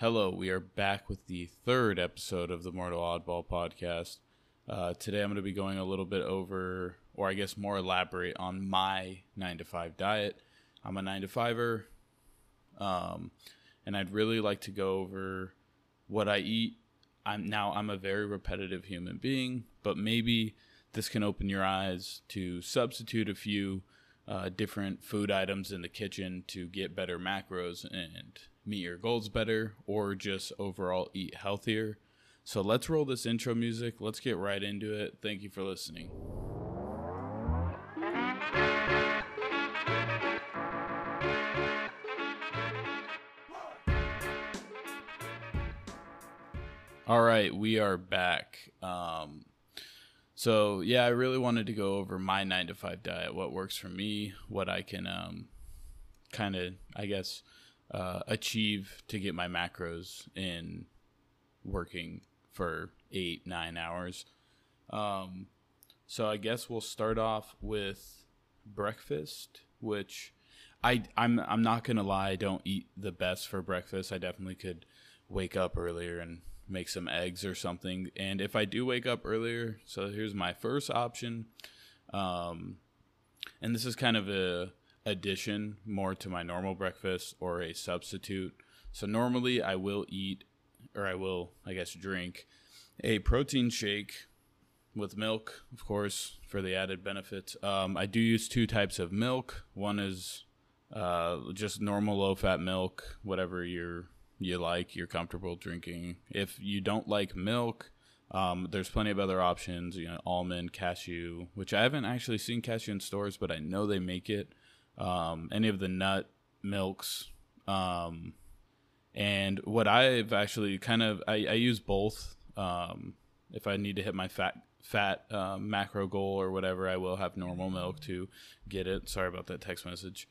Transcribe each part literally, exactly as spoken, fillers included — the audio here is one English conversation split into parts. Hello, we are back with the third episode of the Mortal Oddball Podcast. Uh, today I'm going to be going a little bit over, or I guess more elaborate, on my nine to five diet. I'm a nine to five-er, um, and I'd really like to go over what I eat. I'm now I'm a very repetitive human being, but maybe this can open your eyes to substitute a few uh, different food items in the kitchen to get better macros and meet your goals better, or just overall eat healthier. So let's roll this intro music. Let's get right into it. Thank you for listening. All right, we are back. Um, so yeah, I really wanted to go over my nine to five diet, what works for me, what I can um, kind of, I guess, Uh, achieve to get my macros in working for eight, nine hours. Um, so I guess we'll start off with breakfast, which I, I'm I'm not going to lie, I don't eat the best for breakfast. I definitely could wake up earlier and make some eggs or something. And if I do wake up earlier, so here's my first option. Um, and this is kind of a addition more to my normal breakfast or a substitute. So normally I will eat, or I will, I guess, drink a protein shake with milk, of course, for the added benefits. Um, I do use two types of milk. One is uh, just normal low-fat milk, whatever you're, you like, you're comfortable drinking. If you don't like milk, um, there's plenty of other options, you know, almond, cashew, which I haven't actually seen cashew in stores, but I know they make it. Um, any of the nut milks. Um, and what I've actually kind of, I, I use both. Um, if I need to hit my fat, fat, uh, macro goal or whatever, I will have normal milk to get it. Sorry about that text message.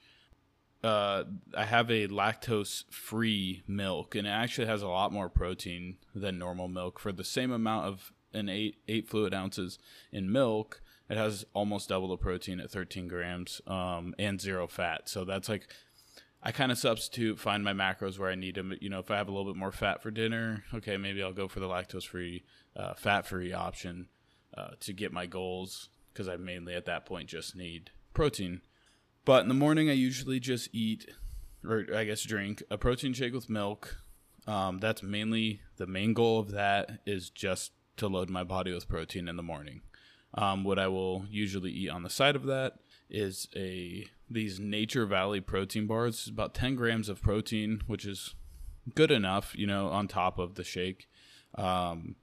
Uh, I have a lactose free milk, and it actually has a lot more protein than normal milk for the same amount of an eight, eight fluid ounces in milk. It has almost double the protein at thirteen grams um, and zero fat. So that's like, I kind of substitute, find my macros where I need them. You know, if I have a little bit more fat for dinner, okay, maybe I'll go for the lactose-free, uh, fat-free option uh, to get my goals, because I mainly at that point just need protein. But in the morning, I usually just eat, or I guess drink, a protein shake with milk. Um, that's mainly, the main goal of that is just to load my body with protein in the morning. Um, what I will usually eat on the side of that is a these Nature Valley protein bars. It's about ten grams of protein, which is good enough, you know, on top of the shake. Um,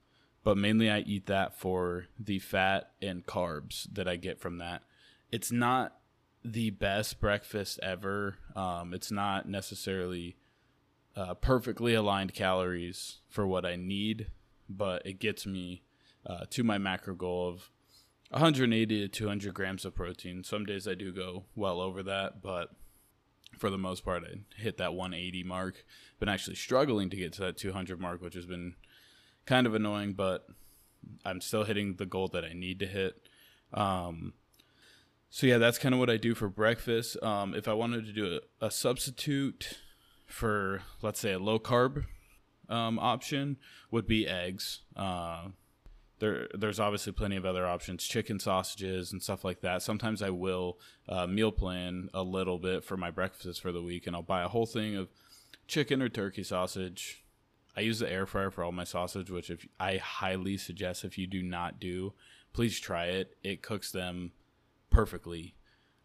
but mainly I eat that for the fat and carbs that I get from that. It's not the best breakfast ever. Um, it's not necessarily uh, perfectly aligned calories for what I need, but it gets me uh, to my macro goal of one hundred eighty to two hundred grams of protein. Some days I do go well over that, but for the most part, I hit that one eighty mark. Been actually struggling to get to that two hundred mark, which has been kind of annoying, but I'm still hitting the goal that I need to hit. Um, so yeah, that's kind of what I do for breakfast. Um, if I wanted to do a, a substitute for, let's say, a low carb um, option, would be eggs. Uh, There, there's obviously plenty of other options, chicken sausages and stuff like that. Sometimes I will uh, meal plan a little bit for my breakfast for the week, and I'll buy a whole thing of chicken or turkey sausage. I use the air fryer for all my sausage, which if I highly suggest if you do not do, please try it. It cooks them perfectly.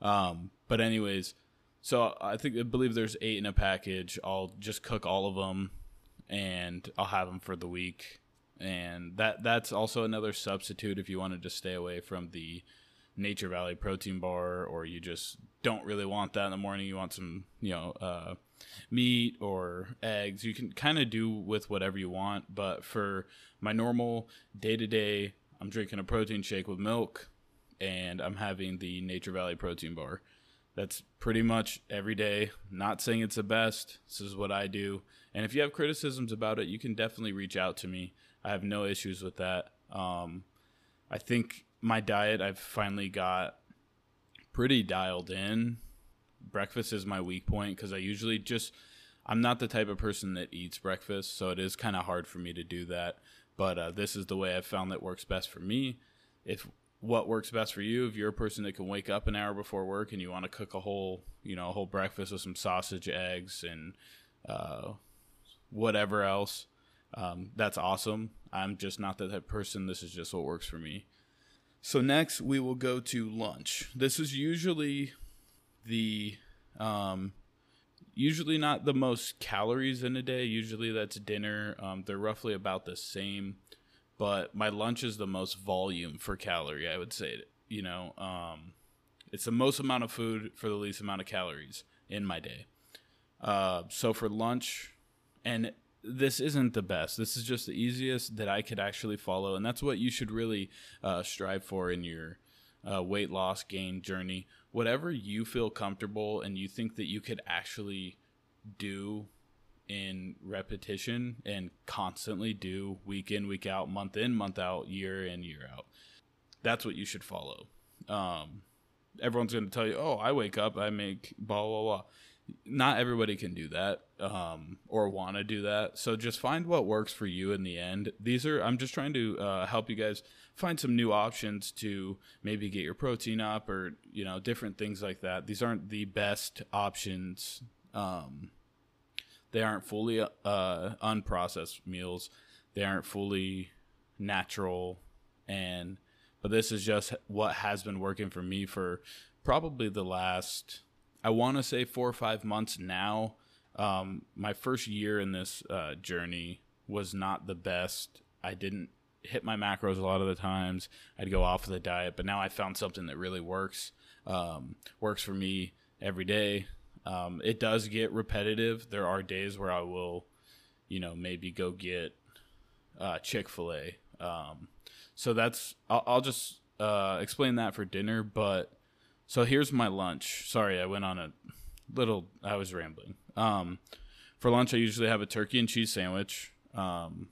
Um, but anyways, so I think I believe there's eight in a package. I'll just cook all of them, and I'll have them for the week. And that that's also another substitute if you wanted to stay away from the Nature Valley protein bar, or you just don't really want that in the morning. You want some, you know, uh, meat or eggs. You can kind of do with whatever you want. But for my normal day-to-day, I'm drinking a protein shake with milk, and I'm having the Nature Valley protein bar. That's pretty much every day. Not saying it's the best. This is what I do. And if you have criticisms about it, you can definitely reach out to me. I have no issues with that. Um, I think my diet, I've finally got pretty dialed in. Breakfast is my weak point because I usually just, I'm not the type of person that eats breakfast, so it is kind of hard for me to do that. But uh, this is the way I've found that works best for me. If what works best for you, if you're a person that can wake up an hour before work and you want to cook a whole, you know, a whole breakfast with some sausage, eggs, and uh, whatever else, um, that's awesome. I'm just not that type of person. This is just what works for me. So next we will go to lunch. This is usually the, um, usually not the most calories in a day. Usually that's dinner. Um, they're roughly about the same, but my lunch is the most volume for calorie. I would say, you know, um, it's the most amount of food for the least amount of calories in my day. Uh, so for lunch, and this isn't the best. This is just the easiest that I could actually follow. And that's what you should really uh, strive for in your uh, weight loss gain journey. Whatever you feel comfortable and you think that you could actually do in repetition and constantly do week in, week out, month in, month out, year in, year out. That's what you should follow. Um, everyone's going to tell you, oh, I wake up, I make blah, blah, blah. Not everybody can do that um, or want to do that. So just find what works for you in the end. These are, I'm just trying to uh, help you guys find some new options to maybe get your protein up or, you know, different things like that. These aren't the best options. Um, they aren't fully uh, unprocessed meals. They aren't fully natural. And, but this is just what has been working for me for probably the last, I want to say four or five months now. Um, my first year in this uh, journey was not the best. I didn't hit my macros a lot of the times. I'd go off of the diet, but now I found something that really works. Um, works for me every day. Um, it does get repetitive. There are days where I will, you know, maybe go get uh, Chick-fil-A. Um, so that's, I'll, I'll just uh, explain that for dinner, but so here's my lunch. Sorry, I went on a little, I was rambling. Um, for lunch, I usually have a turkey and cheese sandwich, um,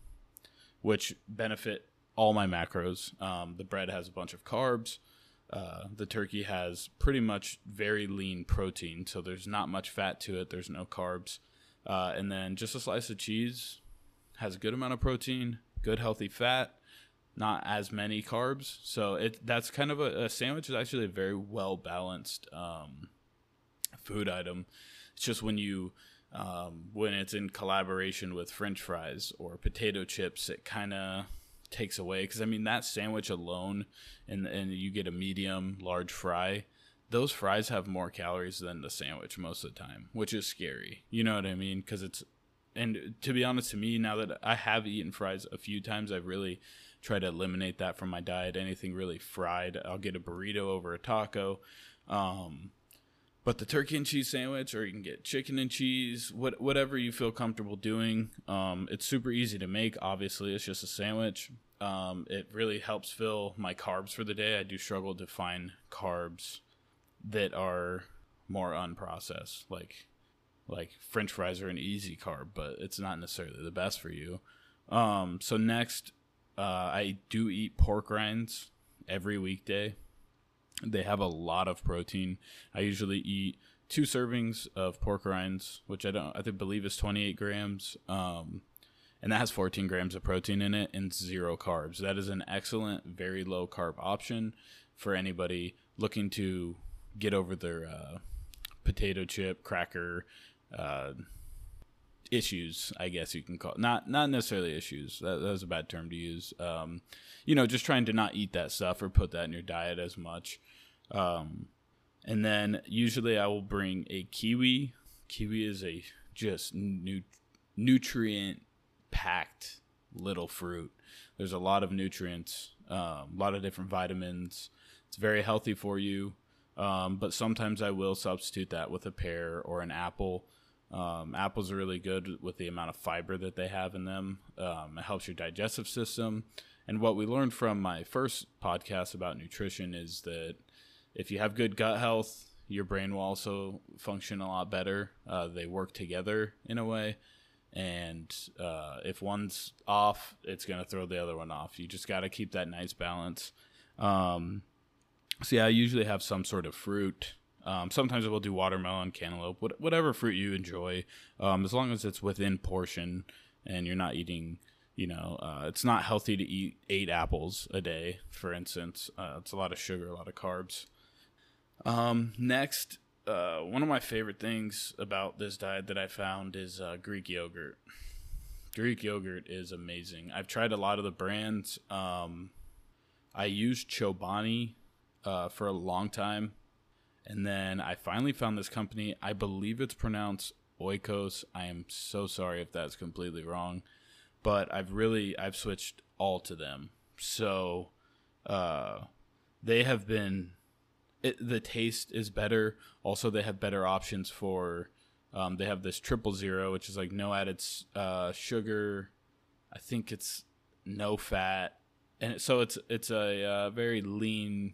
which benefit all my macros. Um, the bread has a bunch of carbs. Uh, the turkey has pretty much very lean protein, so there's not much fat to it. There's no carbs. Uh, and then just a slice of cheese has a good amount of protein, good healthy fat. Not as many carbs. So it that's kind of a, a sandwich is actually a very well-balanced um, food item. It's just when you, um, when it's in collaboration with French fries or potato chips, it kind of takes away. Because, I mean, that sandwich alone, and, and you get a medium, large fry, those fries have more calories than the sandwich most of the time, which is scary. You know what I mean? Because it's, and to be honest to me, now that I have eaten fries a few times, I've really try to eliminate that from my diet. Anything really fried, I'll get a burrito over a taco. Um, but the turkey and cheese sandwich, or you can get chicken and cheese, what, whatever you feel comfortable doing. Um, it's super easy to make. Obviously, it's just a sandwich. Um, it really helps fill my carbs for the day. I do struggle to find carbs that are more unprocessed. Like, like French fries are an easy carb, but it's not necessarily the best for you. Um, so next, Uh, I do eat pork rinds every weekday. They have a lot of protein. I usually eat two servings of pork rinds, which I don't, I think, believe is twenty-eight grams. Um, and that has fourteen grams of protein in it and zero carbs. That is an excellent, very low carb option for anybody looking to get over their uh, potato chip, cracker, uh issues, I guess you can call it. Not not necessarily issues. That, that was a bad term to use. Um, you know, just trying to not eat that stuff or put that in your diet as much. Um, and then usually I will bring a kiwi. Kiwi is a just nu- nutrient-packed little fruit. There's a lot of nutrients, um, a lot of different vitamins. It's very healthy for you. Um, but sometimes I will substitute that with a pear or an apple. Um, apples are really good with the amount of fiber that they have in them. Um, it helps your digestive system. And what we learned from my first podcast about nutrition is that if you have good gut health, your brain will also function a lot better. Uh, they work together in a way. And uh, if one's off, it's going to throw the other one off. You just got to keep that nice balance. Um, so yeah, I usually have some sort of fruit. Um, sometimes we'll do watermelon, cantaloupe, what, whatever fruit you enjoy, um, as long as it's within portion and you're not eating, you know, uh, it's not healthy to eat eight apples a day, for instance. Uh, it's a lot of sugar, a lot of carbs. Um, next, uh, one of my favorite things about this diet that I found is uh, Greek yogurt. Greek yogurt is amazing. I've tried a lot of the brands. Um, I used Chobani uh, for a long time. And then I finally found this company. I believe it's pronounced Oikos. I am so sorry if that's completely wrong, but I've really I've switched all to them. So uh, they have been it, the taste is better. Also, they have better options for. Um, they have this triple zero, which is like no added uh, sugar. I think it's no fat, and so it's it's a uh, very lean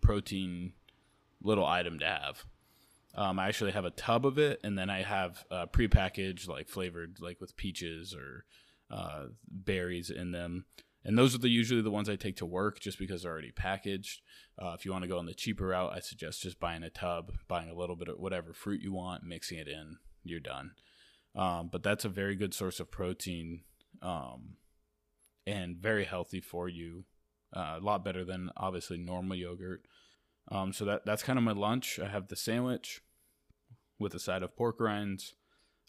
protein little item to have. Um, I actually have a tub of it, and then I have uh, prepackaged, like flavored, like with peaches or uh, berries in them. And those are the usually the ones I take to work, just because they're already packaged. Uh, if you want to go on the cheaper route, I suggest just buying a tub, buying a little bit of whatever fruit you want, mixing it in, you're done. Um, but that's a very good source of protein, um, and very healthy for you. Uh, a lot better than obviously normal yogurt. Um, so that, that's kind of my lunch. I have the sandwich with a side of pork rinds,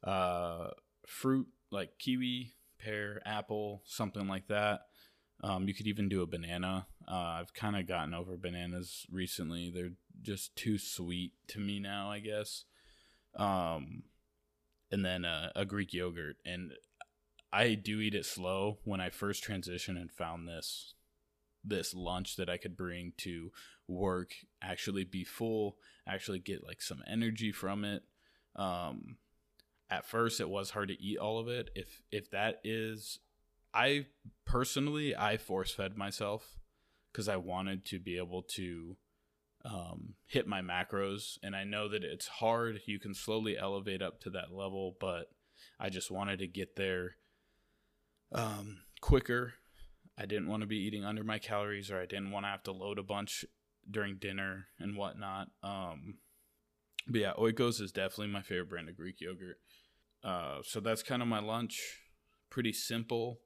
uh, fruit like kiwi, pear, apple, something like that. Um, you could even do a banana. Uh, I've kind of gotten over bananas recently. They're just too sweet to me now, I guess. Um, and then uh, a Greek yogurt. And I do eat it slow. When I first transitioned and found this this lunch that I could bring to work, actually be full, actually get like some energy from it. Um, at first it was hard to eat all of it. If, if that is, I personally, I force fed myself because I wanted to be able to, um, hit my macros. And I know that it's hard. You can slowly elevate up to that level, but I just wanted to get there, um, quicker. I didn't want to be eating under my calories, or I didn't want to have to load a bunch during dinner and whatnot. Um, but yeah, Oikos is definitely my favorite brand of Greek yogurt. Uh, so that's kind of my lunch. Pretty simple.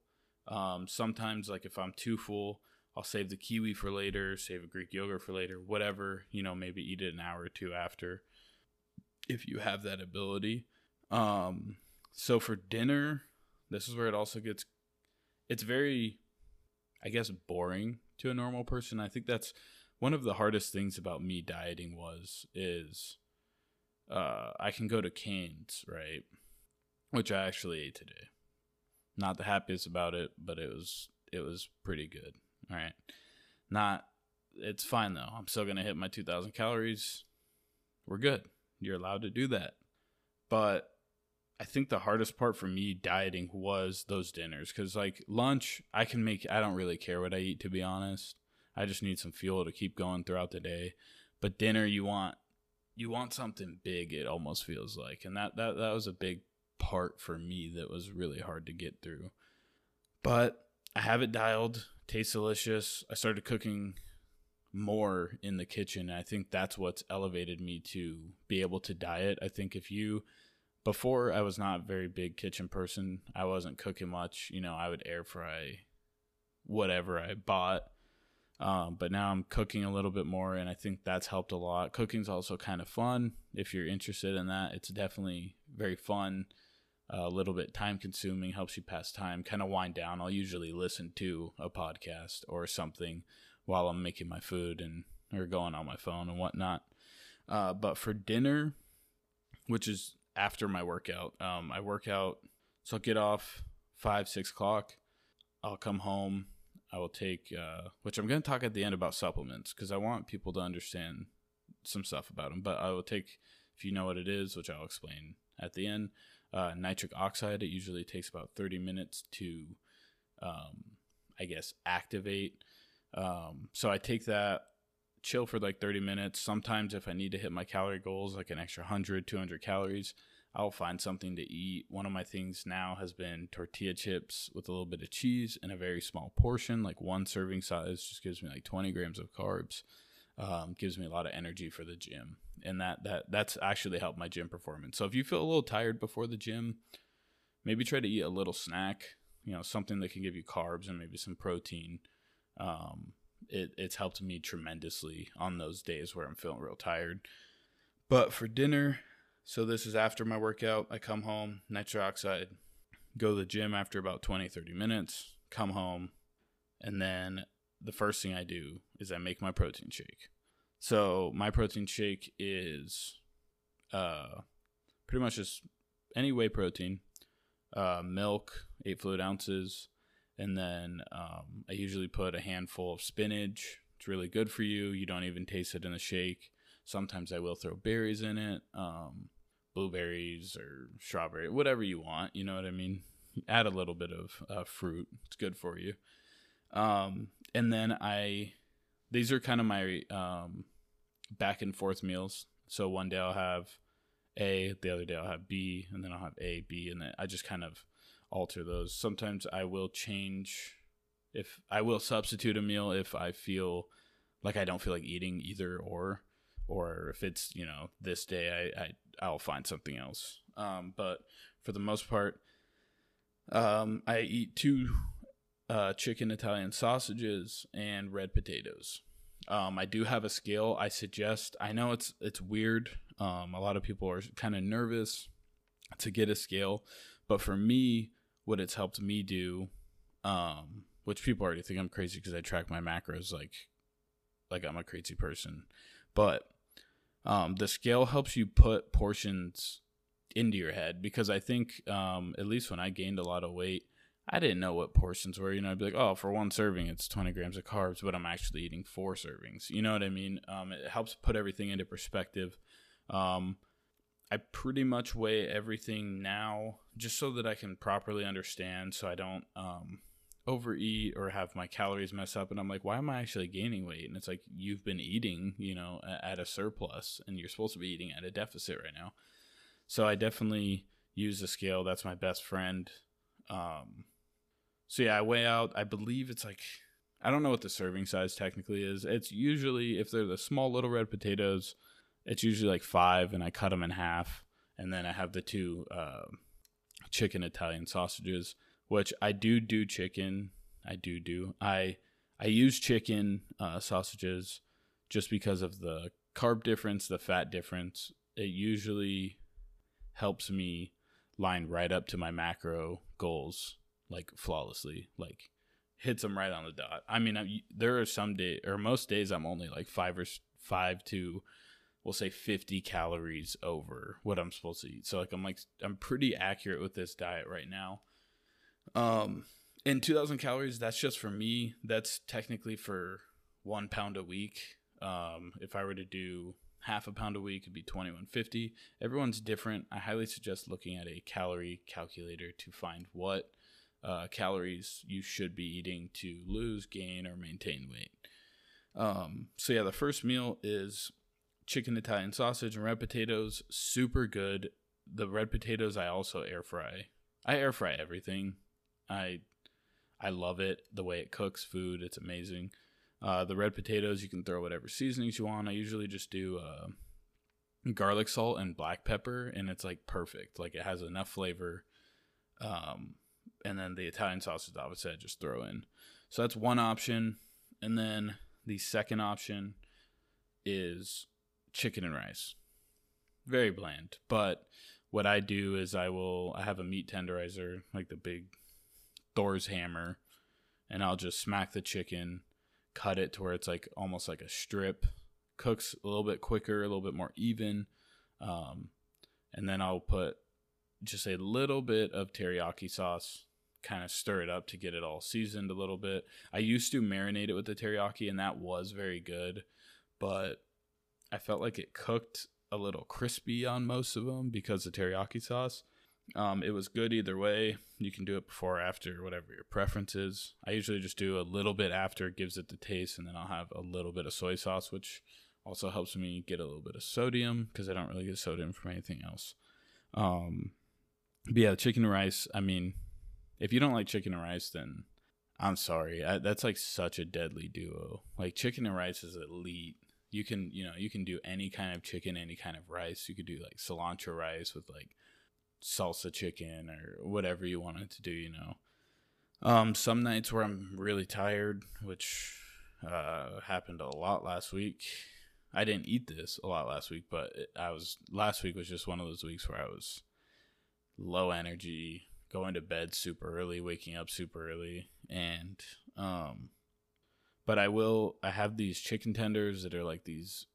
Um, sometimes, like if I'm too full, I'll save the kiwi for later, save a Greek yogurt for later, whatever, you know, maybe eat it an hour or two after if you have that ability. Um, so for dinner, this is where it also gets, it's very, I guess, boring to a normal person. I think that's one of the hardest things about me dieting was, is uh, I can go to Cane's, right? Which I actually ate today. Not the happiest about it, but it was, it was pretty good. All right. Not, it's fine though. I'm still going to hit my two thousand calories. We're good. You're allowed to do that. But I think the hardest part for me dieting was those dinners, because like lunch, I can make, I don't really care what I eat, to be honest. I just need some fuel to keep going throughout the day. But dinner, you want, you want something big, it almost feels like. And that, that, that was a big part for me that was really hard to get through. But I have it dialed. Tastes delicious. I started cooking more in the kitchen. And I think that's what's elevated me to be able to diet. I think if you... Before, I was not a very big kitchen person. I wasn't cooking much. You know, I would air fry whatever I bought. Um, but now I'm cooking a little bit more, and I think that's helped a lot. Cooking's also kind of fun. If you're interested in that, it's definitely very fun. Uh, a little bit time-consuming, helps you pass time, kind of wind down. I'll usually listen to a podcast or something while I'm making my food and or going on my phone and whatnot. Uh, but for dinner, which is... after my workout, um, I work out, so I'll get off five, six o'clock. I'll come home. I will take, uh, which I'm going to talk at the end about supplements because I want people to understand some stuff about them. But I will take, if you know what it is, which I'll explain at the end, uh, nitric oxide. It usually takes about thirty minutes to, um, I guess, activate. Um, so I take that. Chill for like thirty minutes. Sometimes if I need to hit my calorie goals, like an extra one hundred, two hundred calories, I'll find something to eat. One of my things now has been tortilla chips with a little bit of cheese and a very small portion, like one serving size, just gives me like twenty grams of carbs. um, gives me a lot of energy for the gym. And that that that's actually helped my gym performance. So if you feel a little tired before the gym, maybe try to eat a little snack, you know, something that can give you carbs and maybe some protein. Um, it, it's helped me tremendously on those days where I'm feeling real tired. But for dinner, so this is after my workout, I come home, nitric oxide, go to the gym after about twenty, thirty minutes, come home, and then the first thing I do is I make my protein shake. So my protein shake is uh, pretty much just any whey protein, uh, milk, eight fluid ounces, and then um, I usually put a handful of spinach. It's really good for you. You don't even taste it in the shake. Sometimes I will throw berries in it, um, blueberries or strawberry, whatever you want. You know what I mean? Add a little bit of uh, fruit. It's good for you. Um, and then I... These are kind of my um, back and forth meals. So one day I'll have A, the other day I'll have B, and then I'll have A, B, and then I just kind of alter those. Sometimes I will change if I will substitute a meal if I feel like I don't feel like eating either or, or if it's, you know, this day I, I I'll find something else. Um, but for the most part, um, I eat two. Uh, chicken Italian sausages and red potatoes. Um, I do have a scale. I suggest, I know it's it's weird. Um, a lot of people are kind of nervous to get a scale, but for me, what it's helped me do, um, which people already think I'm crazy because I track my macros like like I'm a crazy person, but um, the scale helps you put portions into your head because I think um, at least when I gained a lot of weight, I didn't know what portions were, you know, I'd be like, oh, for one serving, it's twenty grams of carbs, but I'm actually eating four servings. You know what I mean? Um, it helps put everything into perspective. Um, I pretty much weigh everything now just so that I can properly understand so I don't um, overeat or have my calories mess up. And I'm like, why am I actually gaining weight? And it's like, you've been eating, you know, at a surplus and you're supposed to be eating at a deficit right now. So I definitely use the scale. That's my best friend. Um, So, yeah, I weigh out, I believe it's like, I don't know what the serving size technically is. It's usually, if they're the small little red potatoes, it's usually like five, and I cut them in half. And then I have the two uh, chicken Italian sausages, which I do do chicken. I do do. I I use chicken uh, sausages just because of the carb difference, the fat difference. It usually helps me line right up to my macro goals. Like flawlessly, like hits them right on the dot. I mean, I, there are some days or most days I'm only like five or five to, we'll say fifty calories over what I'm supposed to eat. So like, I'm like, I'm pretty accurate with this diet right now. Um, and two thousand calories, that's just for me. That's technically for one pound a week. Um, if I were to do half a pound a week, it'd be twenty-one fifty. Everyone's different. I highly suggest looking at a calorie calculator to find what Uh, calories you should be eating to lose, gain, or maintain weight. Um, so yeah, the first meal is chicken Italian sausage and red potatoes. Super good. The red potatoes I also air fry. I air fry everything. I I love it. The way it cooks food, it's amazing. Uh, the red potatoes, you can throw whatever seasonings you want. I usually just do uh, garlic salt and black pepper, and it's like perfect. Like it has enough flavor. Um, And then the Italian sausage, obviously, I just throw in. So that's one option. And then the second option is chicken and rice. Very bland. But what I do is I will, I have a meat tenderizer, like the big Thor's hammer. And I'll just smack the chicken, cut it to where it's like almost like a strip. Cooks a little bit quicker, a little bit more even. Um, and then I'll put just a little bit of teriyaki sauce, kind of stir it up to get it all seasoned a little bit. I used to marinate it with the teriyaki, and that was very good, but I felt like it cooked a little crispy on most of them because of teriyaki sauce. Um, it was good either way. You can do it before or after, whatever your preference is. I usually just do a little bit after, it gives it the taste, and then I'll have a little bit of soy sauce, which also helps me get a little bit of sodium because I don't really get sodium from anything else. Um, But yeah, chicken and rice, I mean, if you don't like chicken and rice, then I'm sorry. I, that's like such a deadly duo. Like chicken and rice is elite you can, you know, you can do any kind of chicken, any kind of rice. You could do like cilantro rice with like salsa chicken or whatever you wanted to do, you know. Um, some nights where I'm really tired, which uh, happened a lot last week. I didn't eat this a lot last week, but it, I was last week was just one of those weeks where I was low energy, going to bed super early, waking up super early, and um, but I will. I have these chicken tenders that are like these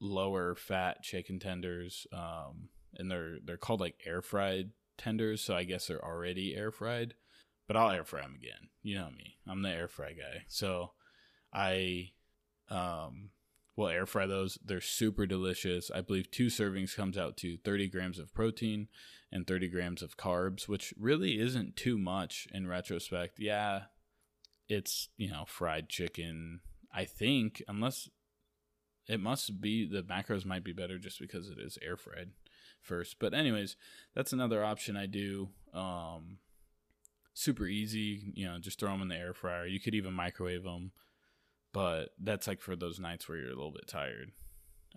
lower fat chicken tenders, um, and they're they're called like air fried tenders. So I guess they're already air fried. But I'll air fry them again. You know me. I'm the air fry guy. So I um, will air fry those. They're super delicious. I believe two servings comes out to thirty grams of protein and thirty grams of carbs, which really isn't too much in retrospect. Yeah, it's, you know, fried chicken. I think, unless it must be, the macros might be better just because it is air fried first. But anyways, that's another option I do. Um... Super easy, you know, just throw them in the air fryer. You could even microwave them, but that's like for those nights where you're a little bit tired.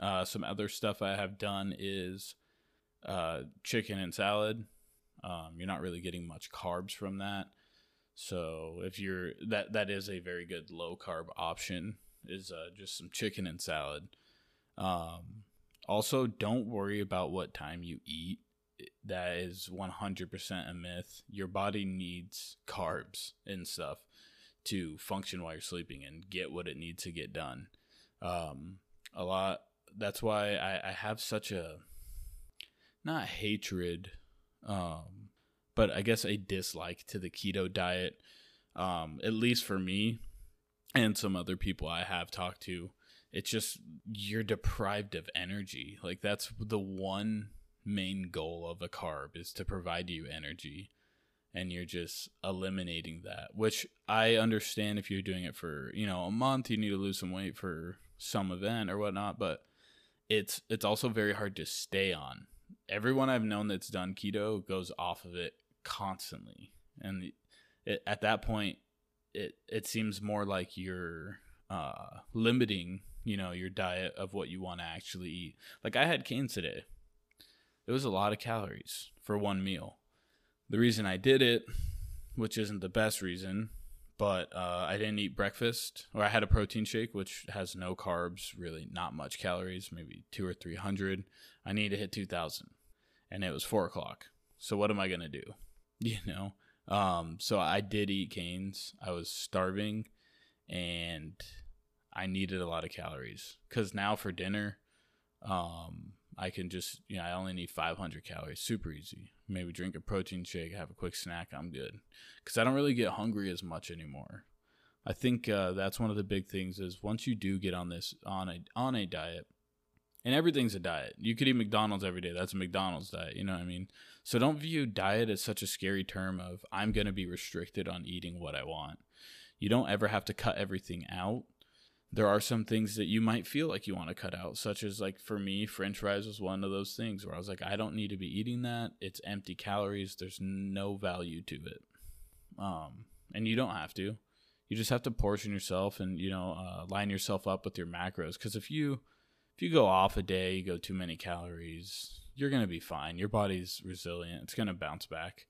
Uh, some other stuff I have done is uh, chicken and salad. Um, you're not really getting much carbs from that. So if you're, that, that is a very good low carb option, is uh, just some chicken and salad. Um, also, don't worry about what time you eat. That is one hundred percent a myth. Your body needs carbs and stuff to function while you're sleeping and get what it needs to get done. Um, a lot. That's why I, I have such a, not hatred, um, but I guess a dislike to the keto diet, um, at least for me and some other people I have talked to. It's just, you're deprived of energy. Like, that's the one main goal of a carb, is to provide you energy, and you're just eliminating that, which I understand if you're doing it for, you know, a month, you need to lose some weight for some event or whatnot, but it's it's also very hard to stay on. Everyone I've known that's done keto goes off of it constantly, and the, it, at that point it it seems more like you're uh limiting, you know, your diet of what you want to actually eat. Like, I had Cane's today. It was a lot of calories for one meal. The reason I did it, which isn't the best reason, but uh, I didn't eat breakfast, or I had a protein shake, which has no carbs, really not much calories, maybe two or three hundred. I need to hit two thousand, and it was four o'clock. So what am I going to do? You know? Um, so I did eat Cane's. I was starving, and I needed a lot of calories, because now for dinner, um, I can just, you know, I only need five hundred calories, super easy. Maybe drink a protein shake, have a quick snack, I'm good. Because I don't really get hungry as much anymore. I think uh, that's one of the big things, is once you do get on this, on a on a diet, and everything's a diet. You could eat McDonald's every day. That's a McDonald's diet, you know what I mean? So don't view diet as such a scary term of, I'm going to be restricted on eating what I want. You don't ever have to cut everything out. There are some things that you might feel like you want to cut out, such as, like, for me, French fries was one of those things where I was like, I don't need to be eating that. It's empty calories. There's no value to it. Um, and you don't have to. You just have to portion yourself and, you know, uh, line yourself up with your macros. Because if you if you go off a day, you go too many calories, you're going to be fine. Your body's resilient. It's going to bounce back,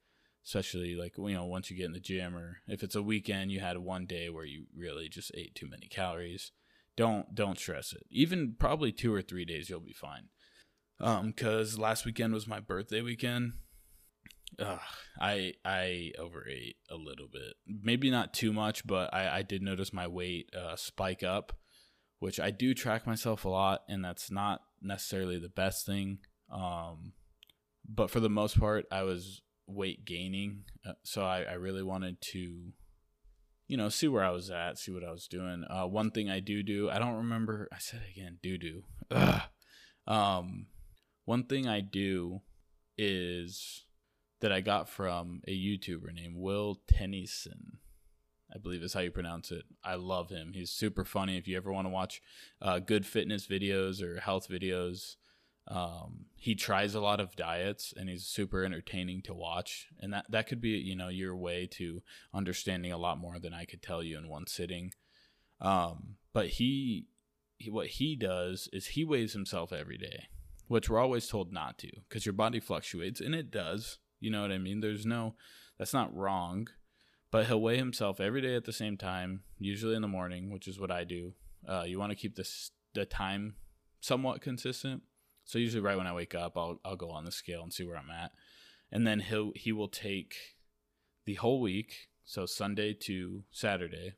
especially, like, you know, once you get in the gym, or if it's a weekend, you had one day where you really just ate too many calories. Don't don't stress it. Even probably two or three days, you'll be fine. Um, because last weekend was my birthday weekend. Ugh, I I overate a little bit. Maybe not too much, but I, I did notice my weight uh, spike up, which I do track myself a lot, and that's not necessarily the best thing. Um, but for the most part, I was weight gaining, uh, so I, I really wanted to, you know, see where I was at, see what I was doing. Uh, one thing I do do, I don't remember, I said it again, do do. Ugh. Um, one thing I do is that I got from a YouTuber named Will Tennyson, I believe is how you pronounce it. I love him. He's super funny. If you ever want to watch uh, good fitness videos or health videos, Um, he tries a lot of diets, and he's super entertaining to watch. And that, that could be, you know, your way to understanding a lot more than I could tell you in one sitting. Um, but he, he, what he does is he weighs himself every day, which we're always told not to, because your body fluctuates, and it does. You know what I mean? There's no, that's not wrong, but he'll weigh himself every day at the same time, usually in the morning, which is what I do. Uh, you want to keep this, the time somewhat consistent. So usually right when I wake up, I'll I'll go on the scale and see where I'm at. And then he'll he will take the whole week, so Sunday to Saturday,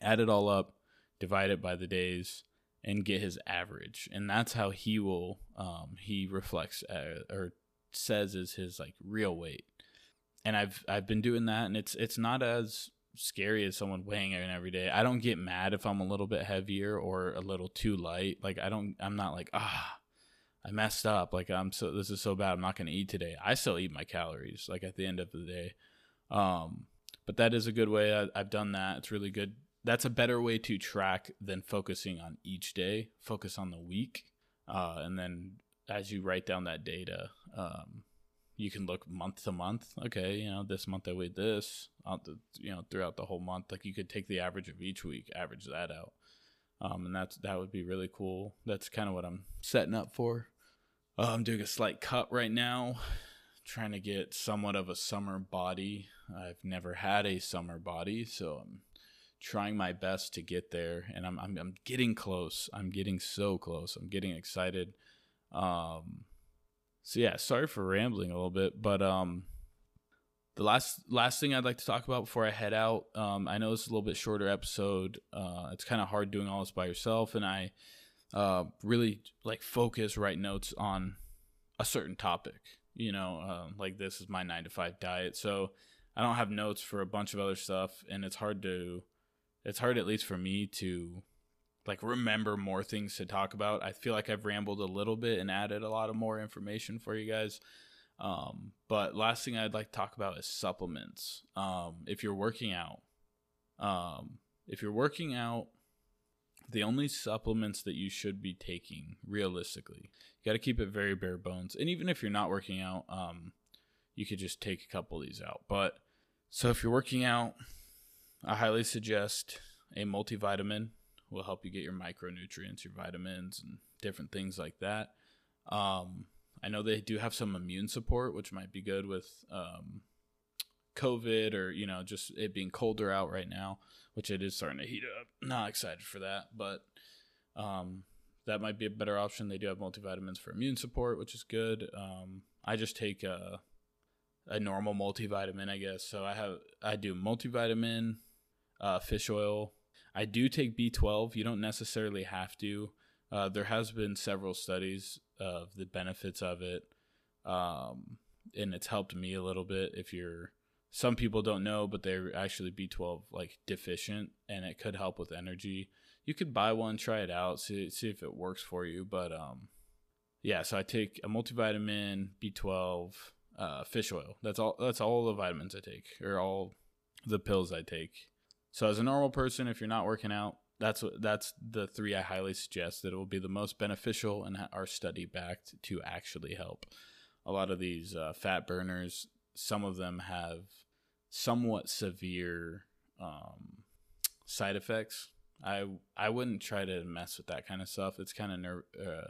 add it all up, divide it by the days, and get his average. And that's how he will, um, he reflects uh, or says is his like real weight. And I've I've been doing that, and it's it's not as scary as someone weighing in every day. I don't get mad if I'm a little bit heavier or a little too light. Like I don't, I'm not like ah. I messed up. Like I'm so, this is so bad. I'm not going to eat today. I still eat my calories like at the end of the day. Um, but that is a good way. I, I've done that. It's really good. That's a better way to track than focusing on each day. Focus on the week. Uh, and then as you write down that data, um, you can look month to month. Okay. You know, this month I weighed this out the, you know, throughout the whole month. Like you could take the average of each week, average that out. Um, and that's, that would be really cool. That's kind of what I'm setting up for. Uh, I'm doing a slight cut right now, trying to get somewhat of a summer body. I've never had a summer body, so I'm trying my best to get there, and I'm I'm, I'm getting close. I'm getting so close. I'm getting excited. Um, so yeah, sorry for rambling a little bit, but um, the last last thing I'd like to talk about before I head out, um, I know this is a little bit shorter episode. Uh, it's kind of hard doing all this by yourself, and I. Uh, really like focus, write notes on a certain topic, you know, uh, like this is my nine to five diet. So I don't have notes for a bunch of other stuff, and it's hard to, it's hard at least for me to like remember more things to talk about. I feel like I've rambled a little bit and added a lot of more information for you guys. Um, but last thing I'd like to talk about is supplements. Um, if you're working out, um, if you're working out, the only supplements that you should be taking, realistically, you got to keep it very bare bones. And even if you're not working out, um, you could just take a couple of these out. But so if you're working out, I highly suggest a multivitamin. Will help you get your micronutrients, your vitamins, and different things like that. Um, I know they do have some immune support, which might be good with um, COVID or, you know, just it being colder out right now, which it is starting to heat up. Not excited for that, but um, that might be a better option. They do have multivitamins for immune support, which is good. Um, I just take a, a normal multivitamin, I guess. So I have I do multivitamin, uh, fish oil. I do take B twelve. You don't necessarily have to. Uh, there has been several studies of the benefits of it, um, and it's helped me a little bit if you're Some people don't know, but they're actually B twelve like deficient, and it could help with energy. You could buy one, try it out, see see if it works for you. But um, yeah, so I take a multivitamin, B twelve, uh, fish oil. That's all. That's all the vitamins I take, or all the pills I take. So as a normal person, if you're not working out, that's what, that's the three I highly suggest that it will be the most beneficial and are study backed to actually help. A lot of these uh, fat burners, some of them have somewhat severe um, side effects. I I wouldn't try to mess with that kind of stuff. It's kind of ner- uh,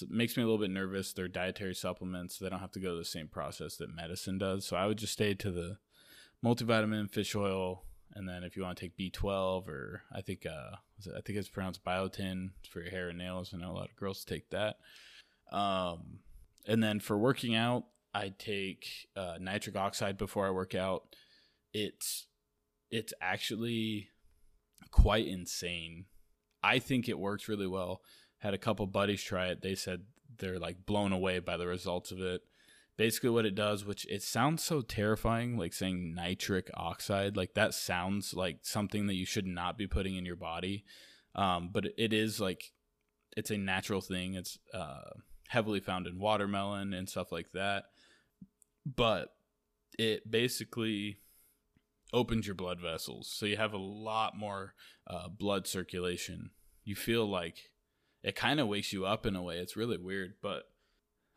it makes me a little bit nervous. They're dietary supplements. They don't have to go through the same process that medicine does. So I would just stay to the multivitamin, fish oil, and then if you want to take B twelve or I think uh I think it's pronounced biotin for your hair and nails. I know a lot of girls take that. Um, and then for working out, I take uh, nitric oxide before I work out. It's it's actually quite insane. I think it works really well. Had a couple buddies try it. They said they're like blown away by the results of it. Basically what it does, which it sounds so terrifying, like saying nitric oxide, like that sounds like something that you should not be putting in your body. Um, but it is like, it's a natural thing. It's uh, heavily found in watermelon and stuff like that. But it basically opens your blood vessels, so you have a lot more uh, blood circulation. You feel like it kind of wakes you up in a way. It's really weird, but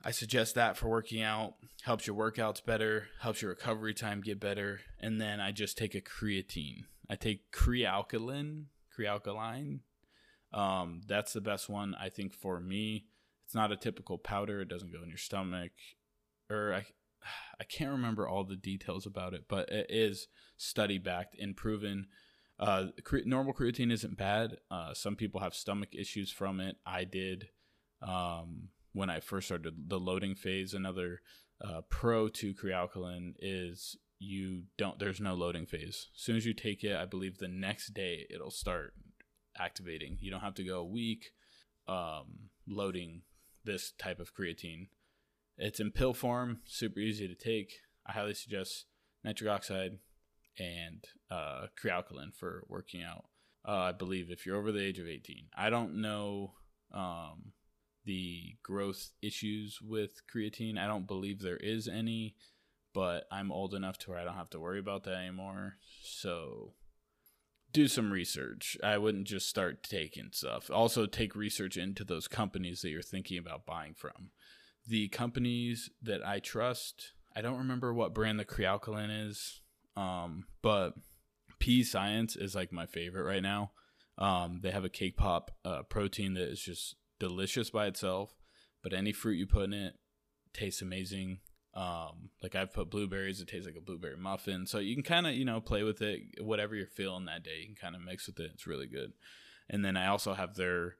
I suggest that for working out. Helps your workouts better, helps your recovery time get better. And then I just take a creatine. I take Crealkaline, Crealkaline, Um, that's the best one, I think, for me. It's not a typical powder. It doesn't go in your stomach. Or I, I can't remember all the details about it, but it is study-backed and proven. Uh, cre- normal creatine isn't bad. Uh, some people have stomach issues from it. I did um, when I first started the loading phase. Another uh, pro to Crealkaline is you don't. There's no loading phase. As soon as you take it, I believe the next day it'll start activating. You don't have to go a week um, loading this type of creatine. It's in pill form, super easy to take. I highly suggest nitric oxide and uh, Crealkaline for working out, uh, I believe, if you're over the age of eighteen. I don't know um, the growth issues with creatine. I don't believe there is any, but I'm old enough to where I don't have to worry about that anymore. So do some research. I wouldn't just start taking stuff. Also, take research into those companies that you're thinking about buying from. The companies that I trust, I don't remember what brand the Crealkaline is. Um, but Pea Science is like my favorite right now. Um, they have a cake pop uh, protein that is just delicious by itself, but any fruit you put in it tastes amazing. Um, like I've put blueberries, it tastes like a blueberry muffin. So you can kind of, you know, play with it, whatever you're feeling that day, you can kind of mix with it. It's really good. And then I also have their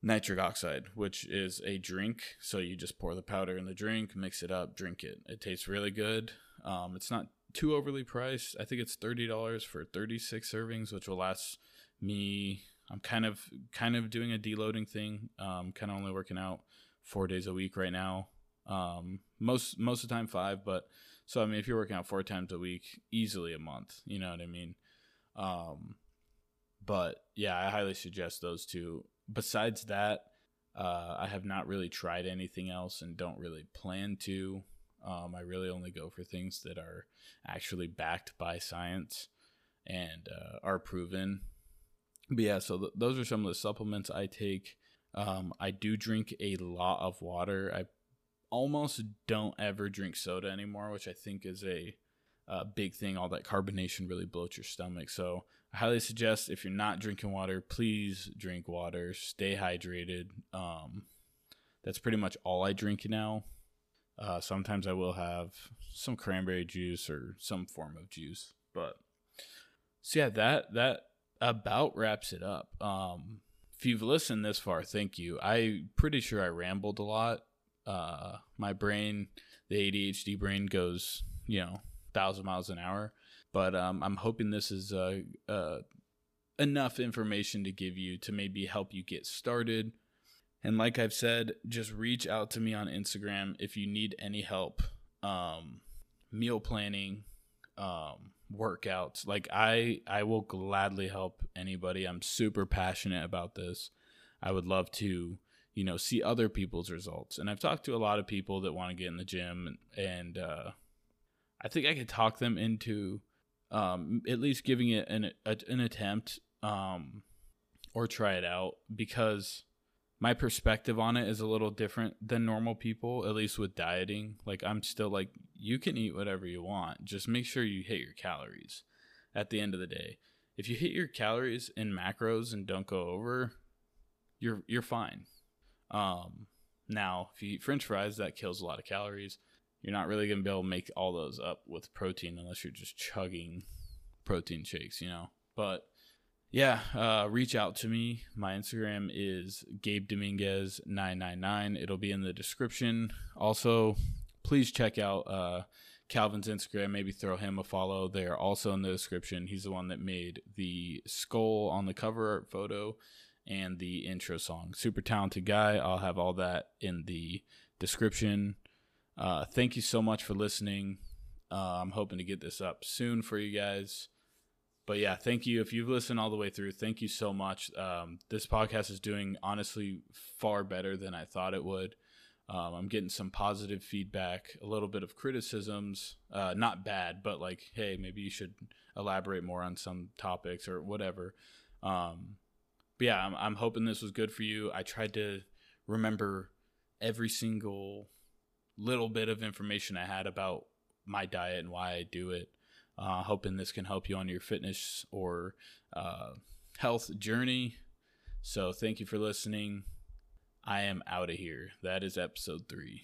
nitric oxide, which is a drink. So you just pour the powder in the drink, mix it up, drink it. It tastes really good. Um, it's not too overly priced. I think it's thirty dollars for thirty-six servings, which will last me. I'm kind of kind of doing a deloading thing. Um, kind of only working out four days a week right now. Um, most most of the time five, but so I mean, if you're working out four times a week, easily a month. You know what I mean? Um, but yeah, I highly suggest those two. Besides that, uh, I have not really tried anything else and don't really plan to. Um, I really only go for things that are actually backed by science and uh, are proven. But yeah, so th- those are some of the supplements I take. Um, I do drink a lot of water. I almost don't ever drink soda anymore, which I think is a, a big thing. All that carbonation really bloats your stomach. So I highly suggest if you're not drinking water, please drink water. Stay hydrated. Um, that's pretty much all I drink now. Uh, sometimes I will have some cranberry juice or some form of juice, but so yeah, that, that about wraps it up. Um, if you've listened this far, thank you. I'm pretty sure I rambled a lot. Uh, my brain, the A D H D brain goes, you know, thousand miles an hour, but, um, I'm hoping this is, uh, uh, enough information to give you to maybe help you get started. And like I've said, just reach out to me on Instagram if you need any help, um, meal planning, um, workouts. Like I, I will gladly help anybody. I'm super passionate about this. I would love to, you know, see other people's results. And I've talked to a lot of people that want to get in the gym, and, and uh, I think I could talk them into um, at least giving it an a, an attempt um, or try it out, because my perspective on it is a little different than normal people, at least with dieting. Like, I'm still like, you can eat whatever you want. Just make sure you hit your calories at the end of the day. If you hit your calories and macros and don't go over, you're you're fine. Um, now, if you eat french fries, that kills a lot of calories. You're not really going to be able to make all those up with protein unless you're just chugging protein shakes, you know. But yeah, uh, reach out to me. My Instagram is Gabe Dominguez nine nine nine. It'll be in the description. Also, please check out uh, Calvin's Instagram. Maybe throw him a follow. They are also in the description. He's the one that made the skull on the cover art photo and the intro song. Super talented guy. I'll have all that in the description. Uh, thank you so much for listening. Uh, I'm hoping to get this up soon for you guys. But yeah, thank you. If you've listened all the way through, thank you so much. Um, this podcast is doing honestly far better than I thought it would. Um, I'm getting some positive feedback, a little bit of criticisms, uh, not bad, but like, hey, maybe you should elaborate more on some topics or whatever. Um, but yeah, I'm, I'm hoping this was good for you. I tried to remember every single little bit of information I had about my diet and why I do it. Uh, hoping this can help you on your fitness or uh, health journey. So thank you for listening. I am out of here. That is episode three.